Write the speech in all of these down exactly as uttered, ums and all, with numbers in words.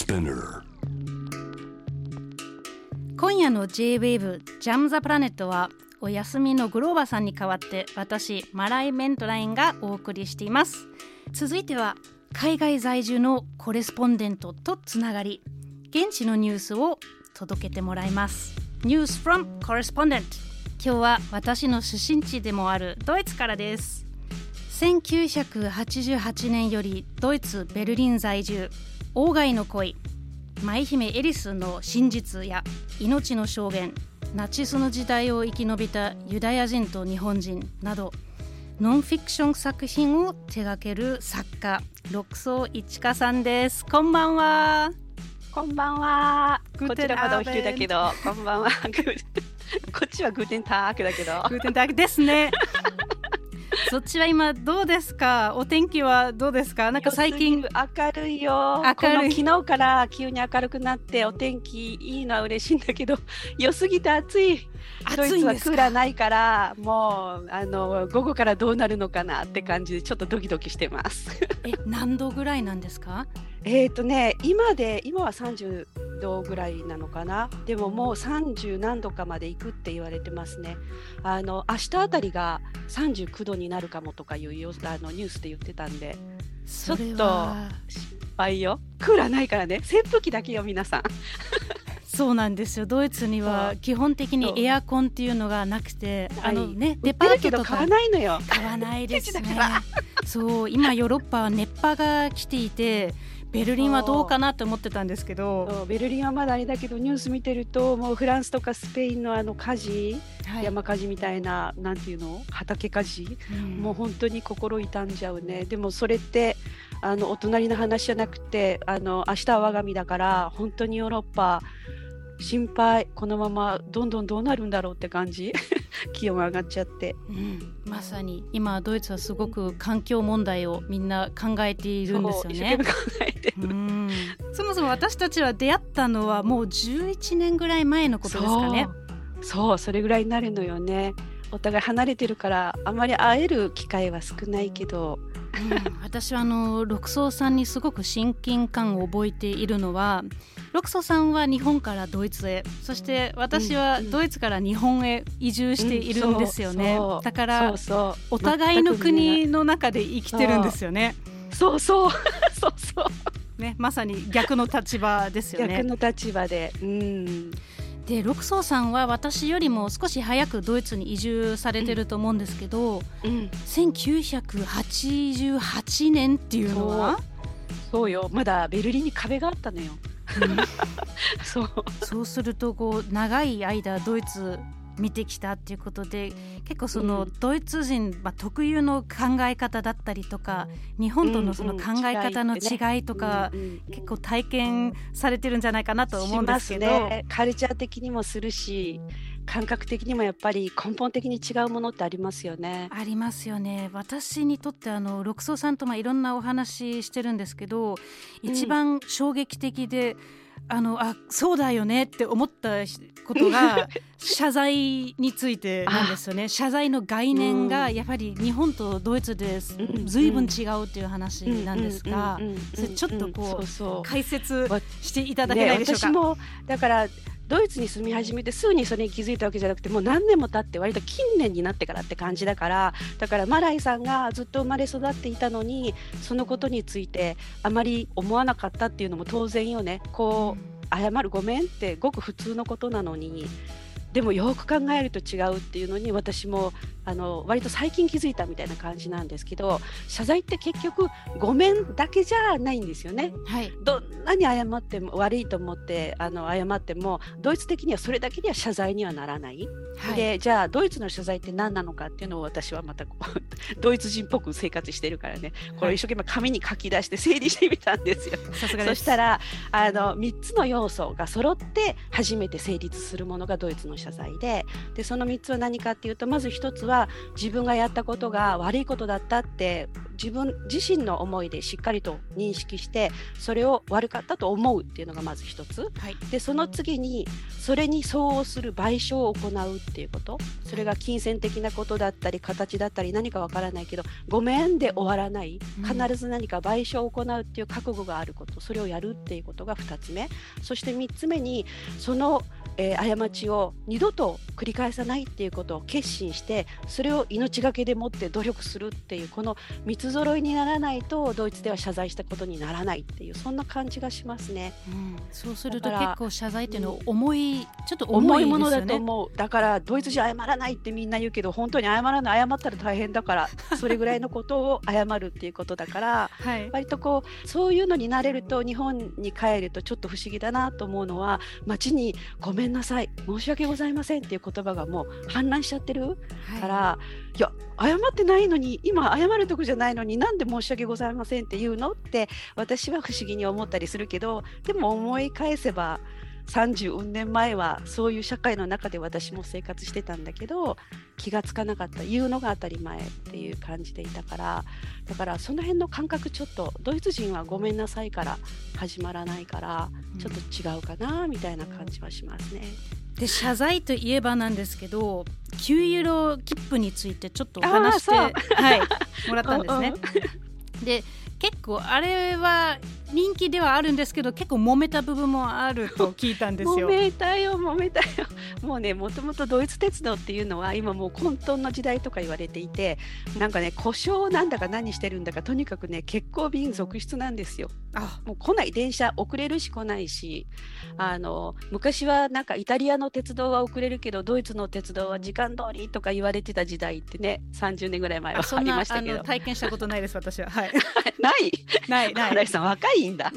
Spinner。 今夜の J-ウェーブ ジャム the Planet はお休みのグローバさんに代わって私マライ・メントラインがお送りしています。続いては海外在住のコレスポンデントとつながり、現地のニュースを届けてもらいます。ニュース from Correspondent。 今日は私の出身地でもあるドイツからです。せんきゅうひゃくはちじゅうはちねんよりドイツベルリン在住、王外の恋、舞姫エリスの真実や命の証言、ナチスの時代を生き延びたユダヤ人と日本人などノンフィクション作品を手掛ける作家、六荘一華さんです。こんばんは。こんばんは。こちらまだお昼だけど、こんばんは。こっちはグーテンタークだけど。グーテンタークですね。そっちは今どうですか？お天気はどうですか？なんか最近明るいよ。明るい。この昨日から急に明るくなってお天気いいのは嬉しいんだけど、良すぎて暑い。ドイツはクーラーないから、もうあの午後からどうなるのかなって感じでちょっとドキドキしてます。え、何度ぐらいなんですか？えーとね、今で今はさんじゅうどぐらいなのかな。でももうさんじゅうなんどかまで行くって言われてますね。あの明日あたりがさんじゅうきゅうどになるかもとかいうあのニュースで言ってたんで、ちょっと心配よ。クーラーないからね。扇風機だけよ皆さん。そうなんですよ。ドイツには基本的にエアコンっていうのがなくて、あのね、デパートとか買わないのよ。買わないですね。そう今ヨーロッパは熱波が来ていて。ベルリンはどうかなと思ってたんですけど、ベルリンはまだあれだけど、ニュース見てるともうフランスとかスペインのあの火事、はい、山火事みたいな、なんていうの、畑火事、うん、もう本当に心痛んじゃうね。でもそれってあのお隣の話じゃなくて、あの明日は我が身だから、本当にヨーロッパ心配。このままどんどんどうなるんだろうって感じ。気温が上がっちゃって、うん、まさに今ドイツはすごく環境問題をみんな考えているんですよね。うん。そもそも私たちは出会ったのはもうじゅういちねんぐらい前のことですかね。そう、そう、それぐらいになるのよね。お互い離れてるからあまり会える機会は少ないけど、うん、私はあの六荘さんにすごく親近感を覚えているのは、六荘さんは日本からドイツへ、そして私はドイツから日本へ移住しているんですよね、うんうん、だからお互いの国の中で生きてるんですよね。そうそうそうそう、ね、まさに逆の立場ですよね。逆の立場で、うん、で六荘さんは私よりも少し早くドイツに移住されてると思うんですけど、うん、せんきゅうひゃくはちじゅうはちねんっていうのはそう、そうよ、まだベルリンに壁があったのよ。うん、そう、そうするとこう長い間ドイツ見てきたっていうことで、結構そのドイツ人、うんまあ、特有の考え方だったりとか、日本とのその考え方の違いとか、うんうん、結構体験されてるんじゃないかなと思うんですけど、ね、カルチャー的にもするし、感覚的にもやっぱり根本的に違うものってありますよね。ありますよね。私にとってあの六荘さんとまあいろんなお話してるんですけど、一番衝撃的で、うん、あのあそうだよねって思ったことが謝罪についてなんですよね。謝罪の概念がやっぱり日本とドイツで随分違うという話なんですが、それちょっとこう、そうそう解説していただけないでしょうか。ね、私もだからドイツに住み始めてすぐにそれに気づいたわけじゃなくて、もう何年も経って、割と近年になってからって感じだから、だからマライさんがずっと生まれ育っていたのに、そのことについてあまり思わなかったっていうのも当然よね。こう謝るごめんってごく普通のことなのに、でもよく考えると違うっていうのに、私もあの割と最近気づいたみたいな感じなんですけど、謝罪って結局ごめんだけじゃないんですよね、はい、どんなに謝っても悪いと思ってあの謝っても、ドイツ的にはそれだけには謝罪にはならない、はい、でじゃあドイツの謝罪って何なのかっていうのを、私はまたこうドイツ人っぽく生活してるからね、これ一生懸命紙に書き出して整理してみたんですよ。さすがです。そしたらあのみっつの要素が揃って初めて成立するものがドイツの謝罪で、でそのみっつは何かっていうと、まずひとつはら自分がやったことが悪いことだったって自分自身の思いでしっかりと認識してそれを悪かったと思うっていうのがまず一つ、はい、でその次にそれに相応する賠償を行うっていうこと、それが金銭的なことだったり形だったり何かわからないけどごめんで終わらない、必ず何か賠償を行うっていう覚悟があること、それをやるっていうことがふたつめ、そしてみっつめにその、えー、過ちを二度と繰り返さないっていうことを決心してそれを命がけでもって努力するっていう、このみっつ揃いにならないとドイツでは謝罪したことにならないっていう、そんな感じがしますね、うん、そうすると結構謝罪っていうのは重い、うん、ちょっと重いですよね、重いものだと思う。だからドイツ人謝らないってみんな言うけど本当に謝らない、謝ったら大変だからそれぐらいのことを謝るっていうことだから、はい、割とこうそういうのになれると日本に帰るとちょっと不思議だなと思うのは、街にごめんなさい申し訳ございませんっていう言葉がもう氾濫しちゃってるから、はい、いや謝ってないのに今謝るとこじゃないのになんで申し訳ございませんって言うのって私は不思議に思ったりするけど、でも思い返せばさんじゅうよねんまえはそういう社会の中で私も生活してたんだけど気がつかなかった、言うのが当たり前っていう感じでいたから、だからその辺の感覚ちょっとドイツ人はごめんなさいから始まらないからちょっと違うかなみたいな感じはしますね。で謝罪といえばなんですけどきゅうユーロ切符についてちょっとお話して、はい、もらったんですねで結構あれは人気ではあるんですけど結構揉めた部分もあると聞いたんですよ揉めたよ揉めたよもうね、もともとドイツ鉄道っていうのは今もう混沌の時代とか言われていて、なんかね故障なんだか何してるんだかとにかくね欠航便続出なんですよ。あもう来ない、電車遅れるし来ないし、あの昔はなんかイタリアの鉄道は遅れるけどドイツの鉄道は時間通りとか言われてた時代ってねさんじゅうねんぐらい前はありましたけど、そんなあの体験したことないです私は、はいないないない新井さん若いんだ、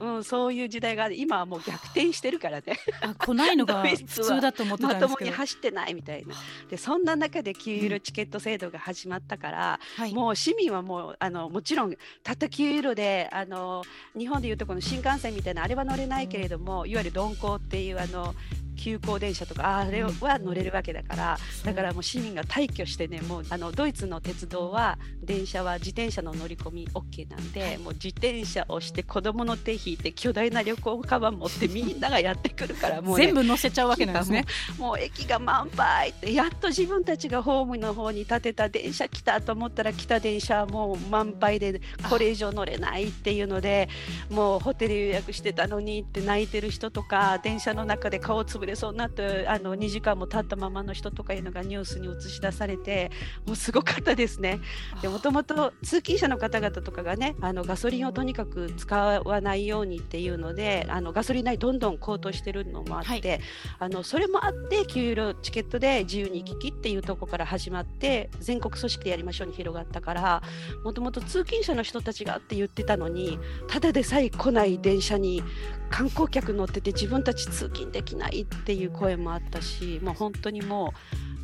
うん、そういう時代が今はもう逆転してるからねあ来ないのが普通だと思ってたんですけどまともに走ってないみたいな。でそんな中できゅうユーロチケット制度が始まったから、うんはい、もう市民はもうあのもちろんたったきゅうユーロであの日本でいうとこの新幹線みたいなあれは乗れないけれども、いわゆる鈍行っていうあの急行電車とかあれは乗れるわけだから、だからもう市民が大挙してね、もうあのドイツの鉄道は電車は自転車の乗り込み OK なんで、もう自転車をして子供の手引いて巨大な旅行カバン持ってみんながやってくるからもう、ね、全部乗せちゃうわけなんですね。もう、もう駅が満杯ってやっと自分たちがホームの方に立てた電車来たと思ったら来た電車はもう満杯でこれ以上乗れないっていうのでもうホテル予約してたのにって泣いてる人とか、電車の中で顔をつぶでそうなってあのにじかんも経ったままの人とかいうのがニュースに映し出されてもうすごかったですね。もともと通勤者の方々とかがねあのガソリンをとにかく使わないようにっていうのであのガソリン代どんどん高騰してるのもあって、はい、あのそれもあってきゅうユーロチケットで自由に行き来っていうところから始まって全国組織でやりましょうに広がったから、もともと通勤者の人たちがって言ってたのにただでさえ来ない電車に観光客乗ってて自分たち通勤できないっていう声もあったし、もう本当にも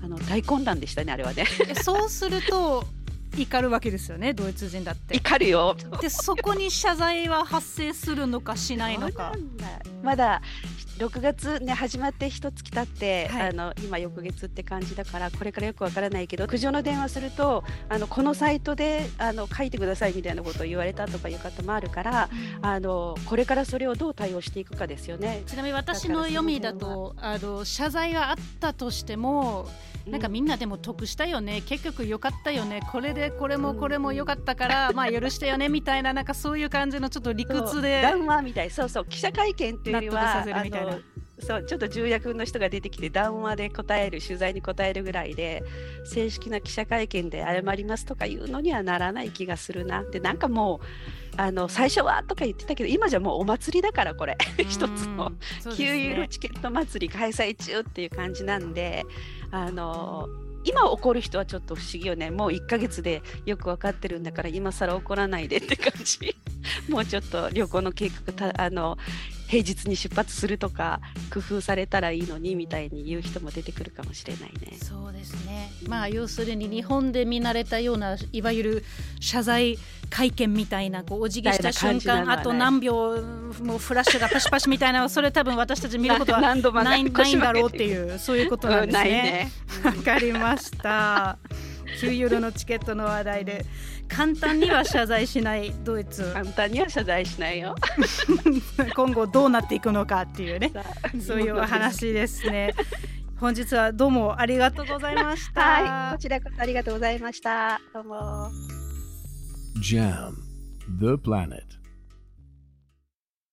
うあの大混乱でしたねあれはねそうすると怒るわけですよねドイツ人だって。怒るよでそこに謝罪は発生するのかしないのか。まだろくがつ、ね、始まっていちがつ経って、はい、あの今翌月って感じだからこれからよくわからないけど、苦情の電話するとあのこのサイトであの書いてくださいみたいなことを言われたとかいう方もあるから、うん、あのこれからそれをどう対応していくかですよね。ちなみに私の読みだとあの謝罪があったとしてもなんかみんなでも得したよね、結局良かったよね、これでこれもこれも良かったから、うん、まあ許したよねみたいな、なんかそういう感じのちょっと理屈で談話みたい、そうそう記者会見っていうよりは納得させるみたいな、そうちょっと重役の人が出てきて談話で答える、取材に答えるぐらいで正式な記者会見で謝りますとかいうのにはならない気がするな。でなんかもうあの最初はとか言ってたけど今じゃもうお祭りだからこれ一つの、ね、きゅうユーロチケット祭り開催中っていう感じなんで、あの今怒る人はちょっと不思議よね。もういっかげつでよく分かってるんだから今更怒らないでって感じもうちょっと旅行の計画たあの平日に出発するとか工夫されたらいいのにみたいに言う人も出てくるかもしれないね。そうですね、まあ、要するに日本で見慣れたようないわゆる謝罪会見みたいなこうお辞儀した瞬間あと何秒もうフラッシュがパシパシみたいなそれ多分私たち見ることはないんだろうっていうそういうことなんですね。わ、うんね、かりましたきゅうユーロのチケットの話題で簡単には謝罪しないドイツ簡単には謝罪しないよ今後どうなっていくのかっていうねそういうお話ですね本日はどうもありがとうございましたはい、こちらこそありがとうございました。どうもジャム The Planet